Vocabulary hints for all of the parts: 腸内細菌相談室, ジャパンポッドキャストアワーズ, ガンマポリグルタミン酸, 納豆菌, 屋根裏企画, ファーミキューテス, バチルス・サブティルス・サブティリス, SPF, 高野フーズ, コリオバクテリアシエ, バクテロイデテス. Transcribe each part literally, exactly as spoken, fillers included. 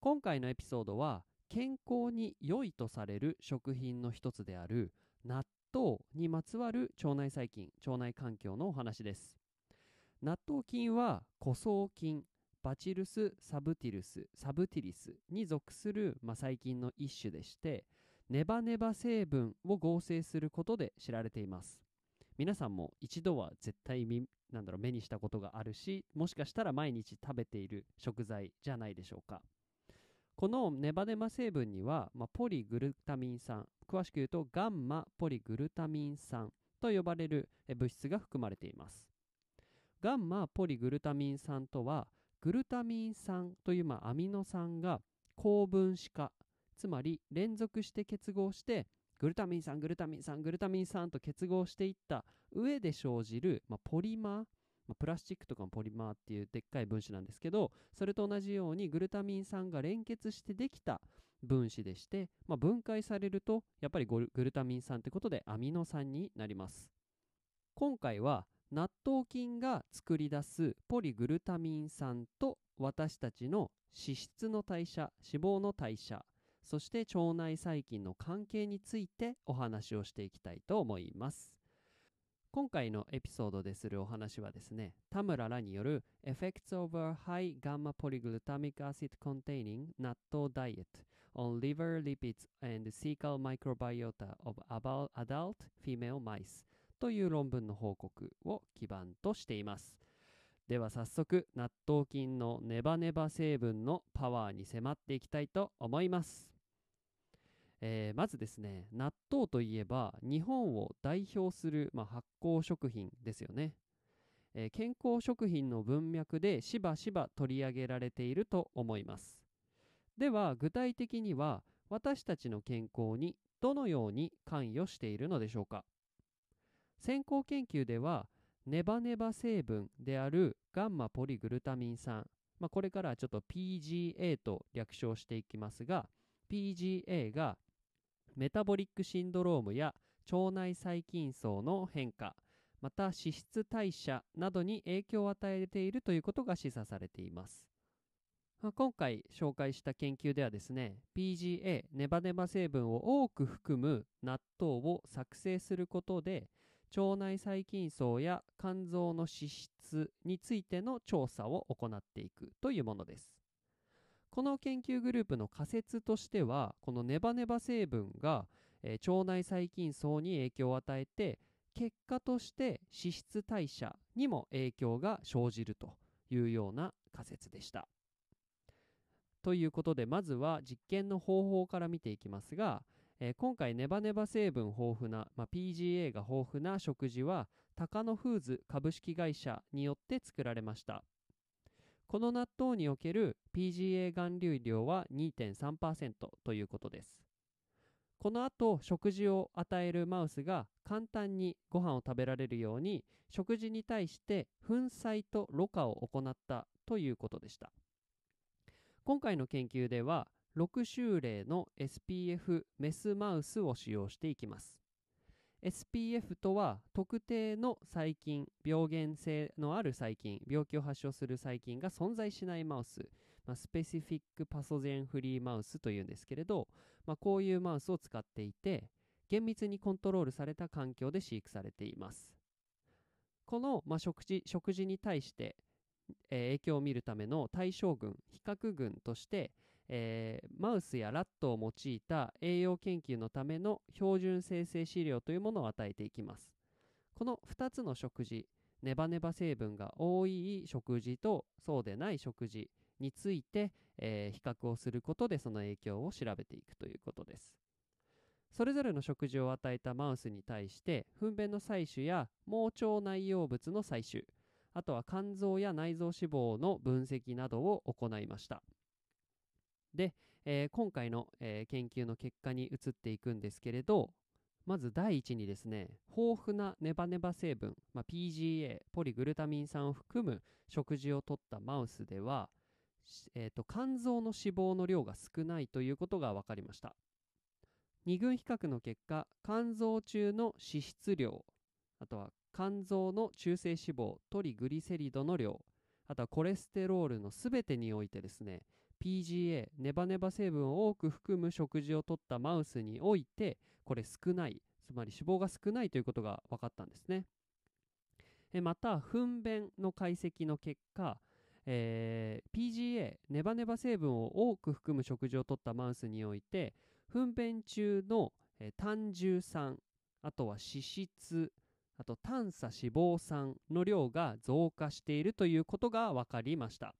今回のエピソードは、健康に良いとされる食品の一つである納豆にまつわる腸内細菌、腸内環境のお話です。納豆菌は古草菌、バチルス・サブティルス・サブティリスに属する、まあ、細菌の一種でして、ネバネバ成分を合成することで知られています。皆さんも一度は絶対みなんだろう目にしたことがあるし、もしかしたら毎日食べている食材じゃないでしょうか。このネバネバ成分には、まあ、ポリグルタミン酸、詳しく言うとガンマポリグルタミン酸と呼ばれる物質が含まれています。ガンマポリグルタミン酸とは、グルタミン酸という、まあ、アミノ酸が高分子化、つまり連続して結合してグルタミン酸、グルタミン酸、グルタミン酸と結合していった上で生じる、まあ、ポリマー、まあ、プラスチックとかのポリマーっていうでっかい分子なんですけど、それと同じようにグルタミン酸が連結してできた分子でして、まあ、分解されるとやっぱりグルタミン酸ということでアミノ酸になります。今回は納豆菌が作り出すポリグルタミン酸と私たちの脂質の代謝、脂肪の代謝、そして腸内細菌の関係についてお話をしていきたいと思います。今回のエピソードでするお話はですね、田村らによる Effects over High Gamma Polyglutamic Acid Containing 納豆 Diet on Liver Lipids and Cecal Microbiota of Adult Female Miceという論文の報告を基盤としています。では早速、納豆菌のネバネバ成分のパワーに迫っていきたいと思います。えー、まずですね、納豆といえば日本を代表する、まあ、発酵食品ですよね。えー、健康食品の文脈でしばしば取り上げられていると思います。では具体的には私たちの健康にどのように関与しているのでしょうか。先行研究ではネバネバ成分であるガンマポリグルタミン酸、まあ、これからちょっと ピージーエー と略称していきますが、 ピージーエー がメタボリックシンドロームや腸内細菌層の変化、また脂質代謝などに影響を与えているということが示唆されています。まあ、今回紹介した研究ではですね、 ピージーエー ネバネバ成分を多く含む納豆を作成することで腸内細菌層や肝臓の脂質についての調査を行っていくというものです。この研究グループの仮説としては、このネバネバ成分が、えー、腸内細菌層に影響を与えて、結果として脂質代謝にも影響が生じるというような仮説でした。ということで、まずは実験の方法から見ていきますが、今回ネバネバ成分豊富な、まあ、ピージーエー が豊富な食事は高野フーズ株式会社によって作られました。この納豆における ピージーエー 含有量は にてんさんパーセント ということです。この後食事を与えるマウスが簡単にご飯を食べられるように、食事に対して粉砕とろ過を行ったということでした。今回の研究ではろく週例の エスピーエフ メスマウスを使用していきます。 エスピーエフ とは特定の細菌、病原性のある細菌、病気を発症する細菌が存在しないマウス、まあ、スペシフィックパソジェンフリーマウスというんですけれど、まあ、こういうマウスを使っていて、厳密にコントロールされた環境で飼育されています。この、まあ、食事、食事に対して、えー、影響を見るための対象群、比較群としてえー、マウスやラットを用いた栄養研究のための標準生成飼料というものを与えていきます。このふたつの食事、ネバネバ成分が多い食事とそうでない食事について、えー、比較をすることでその影響を調べていくということです。それぞれの食事を与えたマウスに対して糞便の採取や盲腸内容物の採取、あとは肝臓や内臓脂肪の分析などを行いました。で、えー、今回の、えー、研究の結果に移っていくんですけれど、まず第一にですね、豊富なネバネバ成分、まあ、ピージーエー ポリグルタミン酸を含む食事をとったマウスでは、えーと、肝臓の脂肪の量が少ないということが分かりました。二群比較の結果、肝臓中の脂質量、あとは肝臓の中性脂肪トリグリセリドの量、あとはコレステロールのすべてにおいてですね、 ピージーエー ネバネバ成分を多く含む食事をとったマウスにおいて、これ少ない、つまり脂肪が少ないということが分かったんですね。えまた糞便の解析の結果、えー、ピージーエー ネバネバ成分を多く含む食事をとったマウスにおいて、糞便中の、えー、胆汁酸、あとは脂質、あと短鎖脂肪酸の量が増加しているということが分かりました。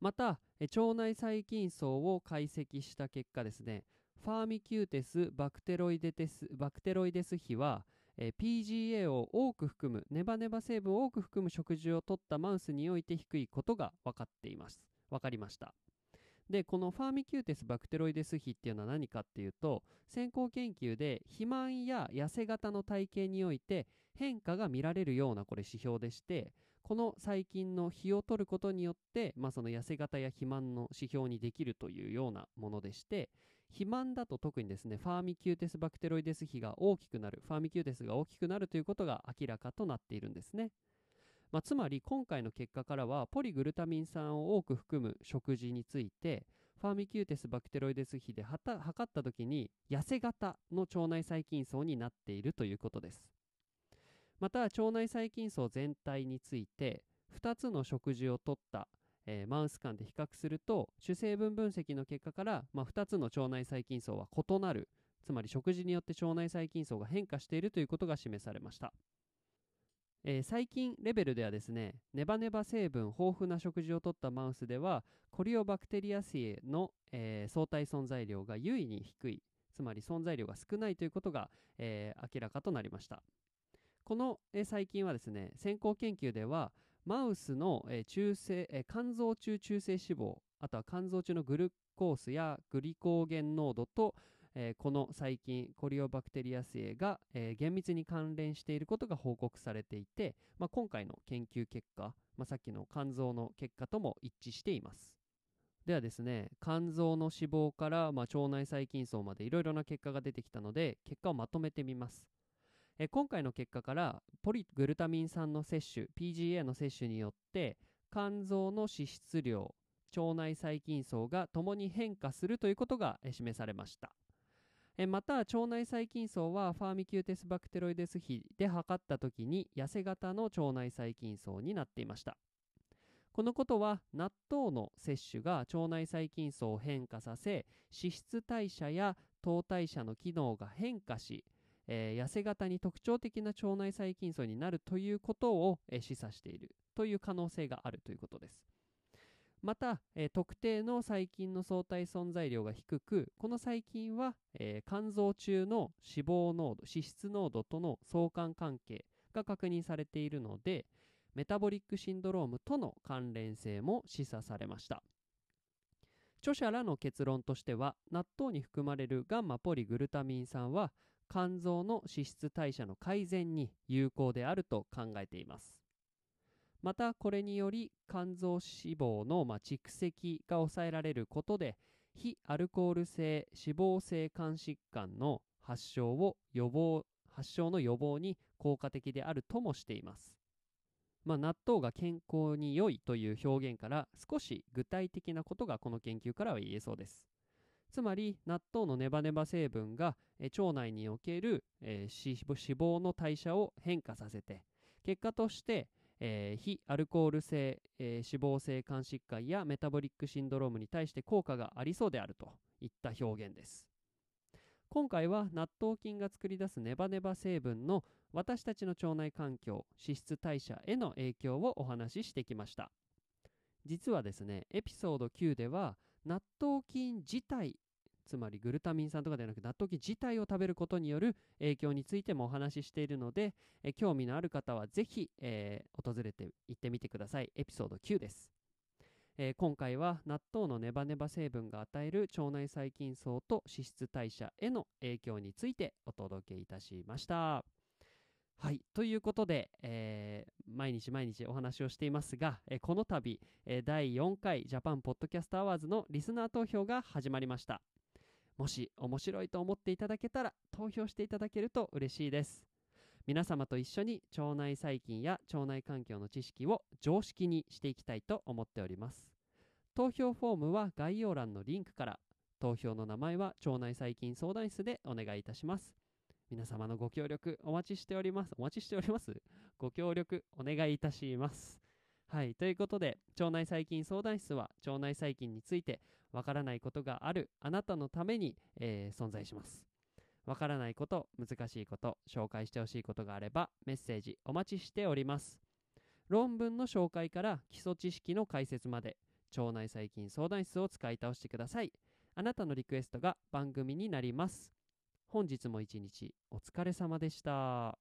また、えー、腸内細菌層を解析した結果ですね、ファーミキューテスバクテロイデテスバクテロイデス比は、えー、ピージーエー を多く含むネバネバ成分を多く含む食事をとったマウスにおいて低いことが分かっています。分かりました。で、このファーミキューテスバクテロイデス比っていうのは何かっていうと、先行研究で肥満や痩せ型の体型において変化が見られるようなこれ指標でして、この細菌の比を取ることによって、まあ、その痩せ型や肥満の指標にできるというようなものでして、肥満だと特にですね、ファーミキューテスバクテロイデス比が大きくなる、ファーミキューテスが大きくなるということが明らかとなっているんですね。まあ、つまり今回の結果からは、ポリグルタミン酸を多く含む食事についてファーミキューテスバクテロイデス比ではた測った時に痩せ型の腸内細菌層になっているということです。また腸内細菌層全体について、ふたつの食事をとった、えー、マウス間で比較すると、主成分分析の結果から、まあ、ふたつの腸内細菌層は異なる、つまり食事によって腸内細菌層が変化しているということが示されました。えー、細菌レベルではですね、ネバネバ成分豊富な食事をとったマウスではコリオバクテリアシエの、えー、相対存在量が優位に低い、つまり存在量が少ないということが、えー、明らかとなりました。この、えー、細菌はですね、先行研究ではマウスの、えー中性えー、肝臓中中性脂肪、あとは肝臓中のグルコースやグリコーゲン濃度と、えー、この細菌コリオバクテリアシエが、えー、厳密に関連していることが報告されていて、まあ、今回の研究結果、まあ、さっきの肝臓の結果とも一致しています。ではですね、肝臓の脂肪から、まあ、腸内細菌層までいろいろな結果が出てきたので、結果をまとめてみます。えー、今回の結果から、ポリグルタミン酸の摂取 ピージーエー の摂取によって肝臓の脂質量、腸内細菌層がともに変化するということが、えー、示されました。また腸内細菌層はファーミキューテスバクテロイデス比で測った時に痩せ型の腸内細菌層になっていました。このことは、納豆の摂取が腸内細菌層を変化させ、脂質代謝や糖代謝の機能が変化し、えー、痩せ型に特徴的な腸内細菌層になるということを、えー、示唆しているという可能性があるということです。また、えー、特定の細菌の相対存在量が低く、この細菌は、えー、肝臓中の脂肪濃度、脂質濃度との相関関係が確認されているので、メタボリックシンドロームとの関連性も示唆されました。著者らの結論としては、納豆に含まれるガンマポリグルタミン酸は肝臓の脂質代謝の改善に有効であると考えています。またこれにより肝臓脂肪の、まあ、蓄積が抑えられることで、非アルコール性脂肪性肝疾患の発症を予防発症の予防に効果的であるともしています。まあ、納豆が健康に良いという表現から、少し具体的なことがこの研究からは言えそうです。つまり納豆のネバネバ成分がえ腸内における、えー、脂肪の代謝を変化させて、結果としてえー、非アルコール性、えー、脂肪性肝疾患やメタボリックシンドロームに対して効果がありそうであるといった表現です。今回は納豆菌が作り出すネバネバ成分の私たちの腸内環境、脂質代謝への影響をお話ししてきました。実はですね、エピソードきゅうでは納豆菌自体、つまりグルタミン酸とかではなく納豆菌自体を食べることによる影響についてもお話ししているので、え興味のある方はぜひ、えー、訪れて行ってみてください。エピソードきゅうです。えー、今回は納豆のネバネバ成分が与える腸内細菌層と脂質代謝への影響についてお届けいたしました。はい、ということで、えー、毎日毎日お話をしていますが、えー、この度、えー、だいよんかいジャパンポッドキャストアワーズのリスナー投票が始まりました。もし面白いと思っていただけたら投票していただけると嬉しいです。皆様と一緒に腸内細菌や腸内環境の知識を常識にしていきたいと思っております。投票フォームは概要欄のリンクから、投票の名前は腸内細菌相談室でお願いいたします。皆様のご協力お待ちしております。お待ちしております。ご協力お願いいたします。はい、ということで、腸内細菌相談室は腸内細菌についてわからないことがあるあなたのために、えー、存在します。わからないこと、難しいこと、紹介してほしいことがあればメッセージお待ちしております。論文の紹介から基礎知識の解説まで、腸内細菌相談室を使い倒してください。あなたのリクエストが番組になります。本日も一日お疲れ様でした。